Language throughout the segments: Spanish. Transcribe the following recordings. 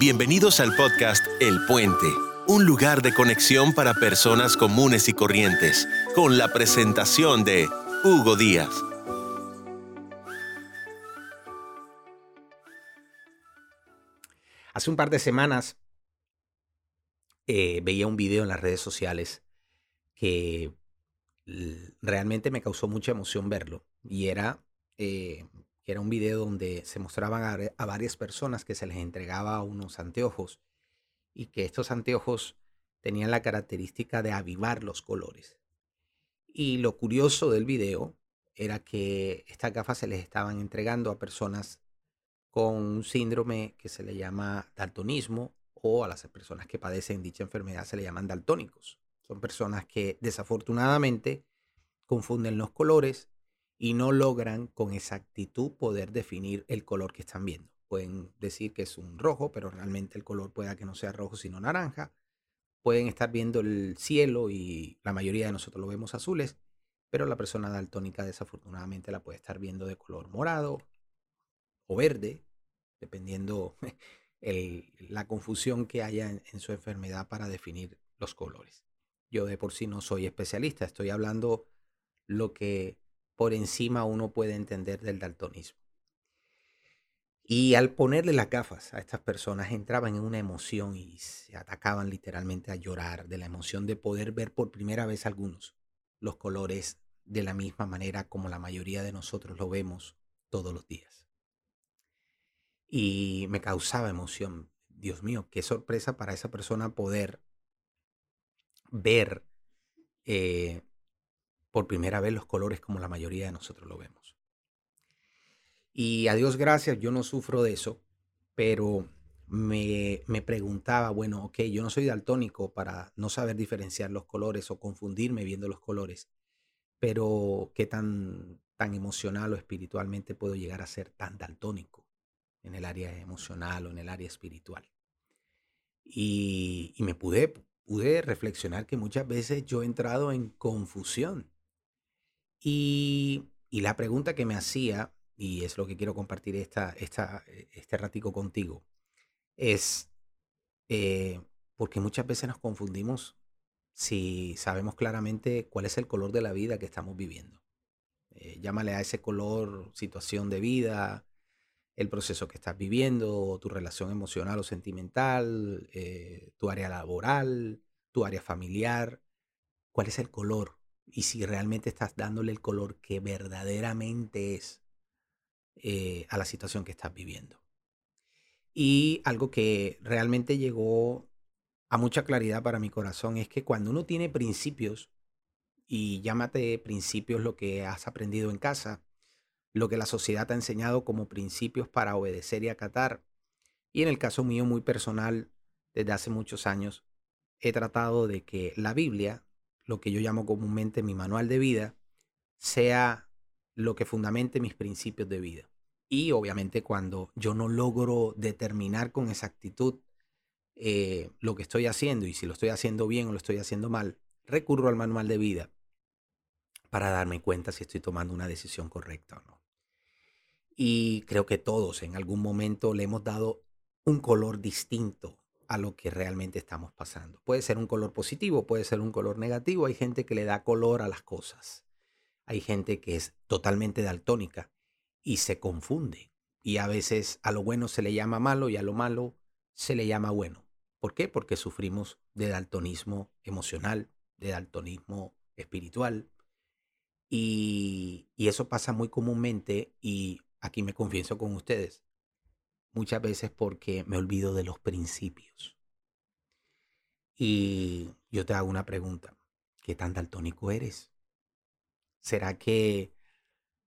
Bienvenidos al podcast El Puente, un lugar de conexión para personas comunes y corrientes, con la presentación de Hugo Díaz. Hace un par de semanas veía un video en las redes sociales que realmente me causó mucha emoción verlo. Y era un video donde se mostraban a varias personas que se les entregaba unos anteojos y que estos anteojos tenían la característica de avivar los colores. Y lo curioso del video era que estas gafas se les estaban entregando a personas con un síndrome que se le llama daltonismo, o a las personas que padecen dicha enfermedad se le llaman daltónicos. Son personas que desafortunadamente confunden los colores y no logran con exactitud poder definir el color que están viendo. Pueden decir que es un rojo, pero realmente el color pueda que no sea rojo, sino naranja. Pueden estar viendo el cielo y la mayoría de nosotros lo vemos azules, pero la persona daltónica desafortunadamente la puede estar viendo de color morado o verde, dependiendo la confusión que haya en su enfermedad para definir los colores. Yo de por sí no soy especialista, estoy hablando lo que por encima uno puede entender del daltonismo. Y al ponerle las gafas a estas personas entraban en una emoción y se atacaban literalmente a llorar de la emoción de poder ver por primera vez algunos los colores de la misma manera como la mayoría de nosotros lo vemos todos los días. Y me causaba emoción. Dios mío, qué sorpresa para esa persona poder ver por primera vez los colores como la mayoría de nosotros lo vemos. Y a Dios gracias, yo no sufro de eso, pero me preguntaba, bueno, ok, yo no soy daltónico para no saber diferenciar los colores o confundirme viendo los colores, pero qué tan emocional o espiritualmente puedo llegar a ser tan daltónico en el área emocional o en el área espiritual. Y me pude reflexionar que muchas veces yo he entrado en confusión. Y la pregunta que me hacía, y es lo que quiero compartir este ratico contigo, es porque muchas veces nos confundimos si sabemos claramente cuál es el color de la vida que estamos viviendo. Llámale a ese color situación de vida, el proceso que estás viviendo, tu relación emocional o sentimental, tu área laboral, tu área familiar. ¿Cuál es el color? Y si realmente estás dándole el color que verdaderamente es a la situación que estás viviendo. Y algo que realmente llegó a mucha claridad para mi corazón es que cuando uno tiene principios, y llámate principios lo que has aprendido en casa, lo que la sociedad te ha enseñado como principios para obedecer y acatar. Y en el caso mío muy personal, desde hace muchos años, he tratado de que la Biblia, lo que yo llamo comúnmente mi manual de vida, sea lo que fundamente mis principios de vida. Y obviamente cuando yo no logro determinar con exactitud lo que estoy haciendo y si lo estoy haciendo bien o lo estoy haciendo mal, recurro al manual de vida para darme cuenta si estoy tomando una decisión correcta o no. Y creo que todos en algún momento le hemos dado un color distinto a lo que realmente estamos pasando. Puede ser un color positivo, puede ser un color negativo. Hay gente que le da color a las cosas. Hay gente que es totalmente daltónica y se confunde. Y a veces a lo bueno se le llama malo y a lo malo se le llama bueno. ¿Por qué? Porque sufrimos de daltonismo emocional, de daltonismo espiritual. Y eso pasa muy comúnmente y aquí me confieso con ustedes, muchas veces porque me olvido de los principios. Y yo te hago una pregunta, ¿qué tan daltónico eres? ¿Será que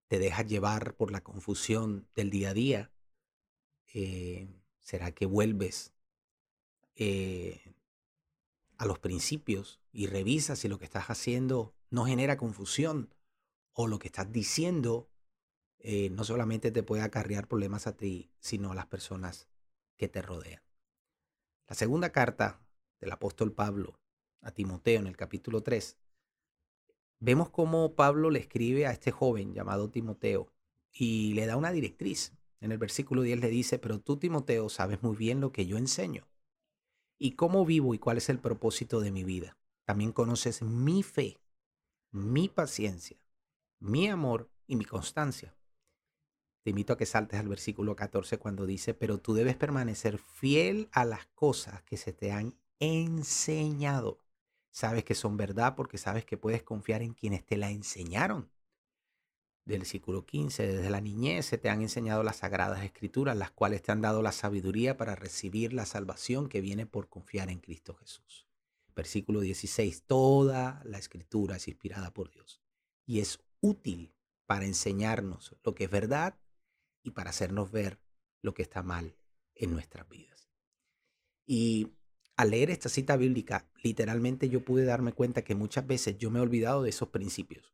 te dejas llevar por la confusión del día a día? ¿Será que vuelves a los principios y revisas si lo que estás haciendo no genera confusión o lo que estás diciendo? No solamente te puede acarrear problemas a ti, sino a las personas que te rodean. La segunda carta del apóstol Pablo a Timoteo, en el capítulo 3, vemos cómo Pablo le escribe a este joven llamado Timoteo y le da una directriz. en el versículo 10 le dice, pero tú, Timoteo, sabes muy bien lo que yo enseño y cómo vivo y cuál es el propósito de mi vida. También conoces mi fe, mi paciencia, mi amor y mi constancia. Te invito a que saltes al versículo 14 cuando dice, pero tú debes permanecer fiel a las cosas que se te han enseñado. Sabes que son verdad porque sabes que puedes confiar en quienes te la enseñaron. Del versículo 15, desde la niñez se te han enseñado las sagradas escrituras, las cuales te han dado la sabiduría para recibir la salvación que viene por confiar en Cristo Jesús. Versículo 16, toda la escritura es inspirada por Dios y es útil para enseñarnos lo que es verdad y para hacernos ver lo que está mal en nuestras vidas. Y al leer esta cita bíblica, literalmente yo pude darme cuenta que muchas veces yo me he olvidado de esos principios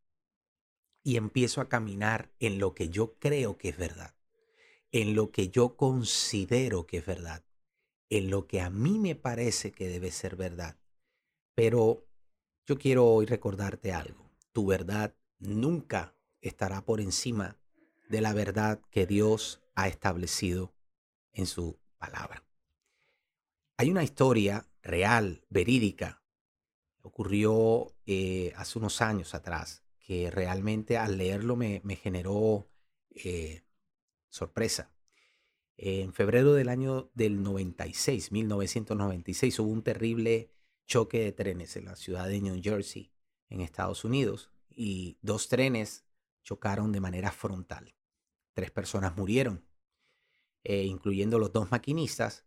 y empiezo a caminar en lo que yo creo que es verdad, en lo que yo considero que es verdad, en lo que a mí me parece que debe ser verdad. Pero yo quiero hoy recordarte algo. Tu verdad nunca estará por encima de la verdad que Dios ha establecido en su palabra. Hay una historia real, verídica, ocurrió hace unos años atrás, que realmente al leerlo me generó sorpresa. En febrero del año del 1996, hubo un terrible choque de trenes en la ciudad de New Jersey, en Estados Unidos, y dos trenes chocaron de manera frontal. 3 personas murieron, incluyendo los 2 maquinistas,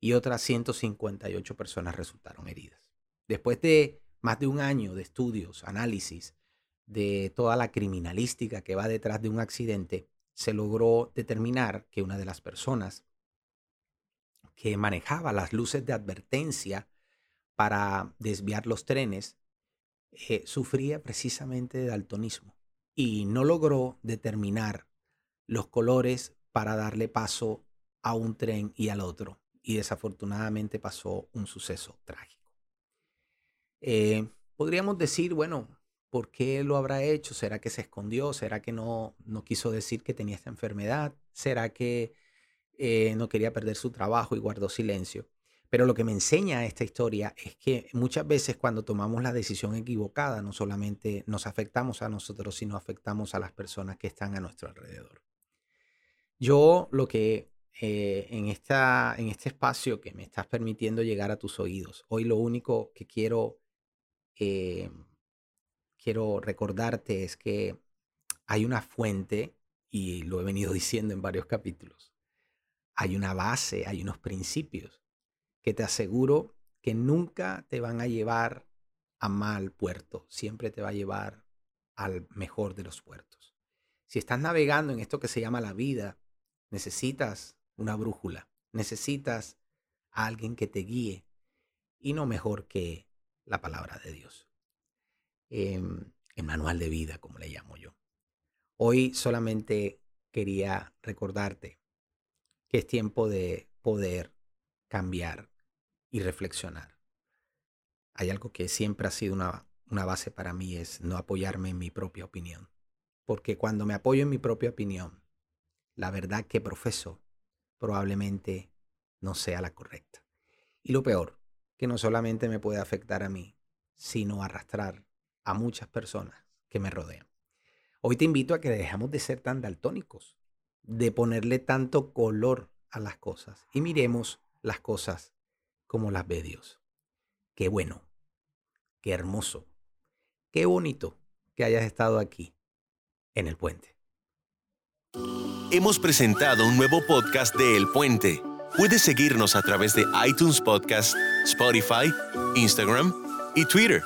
y otras 158 personas resultaron heridas. Después de más de un año de estudios, análisis de toda la criminalística que va detrás de un accidente, se logró determinar que una de las personas que manejaba las luces de advertencia para desviar los trenes sufría precisamente de daltonismo y no logró determinar los colores para darle paso a un tren y al otro. Y desafortunadamente pasó un suceso trágico. Podríamos decir, bueno, ¿por qué lo habrá hecho? ¿Será que se escondió? ¿Será que no quiso decir que tenía esta enfermedad? ¿Será que no quería perder su trabajo y guardó silencio? Pero lo que me enseña esta historia es que muchas veces cuando tomamos la decisión equivocada, no solamente nos afectamos a nosotros, sino afectamos a las personas que están a nuestro alrededor. Yo lo que en este espacio que me estás permitiendo llegar a tus oídos, hoy lo único que quiero recordarte es que hay una fuente, y lo he venido diciendo en varios capítulos, hay una base, hay unos principios que te aseguro que nunca te van a llevar a mal puerto, siempre te va a llevar al mejor de los puertos. Si estás navegando en esto que se llama la vida, necesitas una brújula, necesitas a alguien que te guíe, y no mejor que la palabra de Dios. El manual de vida, como le llamo yo. Hoy solamente quería recordarte que es tiempo de poder cambiar y reflexionar. Hay algo que siempre ha sido una base para mí, es no apoyarme en mi propia opinión. Porque cuando me apoyo en mi propia opinión, la verdad que profeso probablemente no sea la correcta. Y lo peor, que no solamente me puede afectar a mí, sino arrastrar a muchas personas que me rodean. Hoy te invito a que dejemos de ser tan daltónicos, de ponerle tanto color a las cosas y miremos las cosas como las ve Dios. Qué bueno, qué hermoso, qué bonito que hayas estado aquí en El Puente. Hemos presentado un nuevo podcast de El Puente. Puedes seguirnos a través de iTunes Podcast, Spotify, Instagram y Twitter.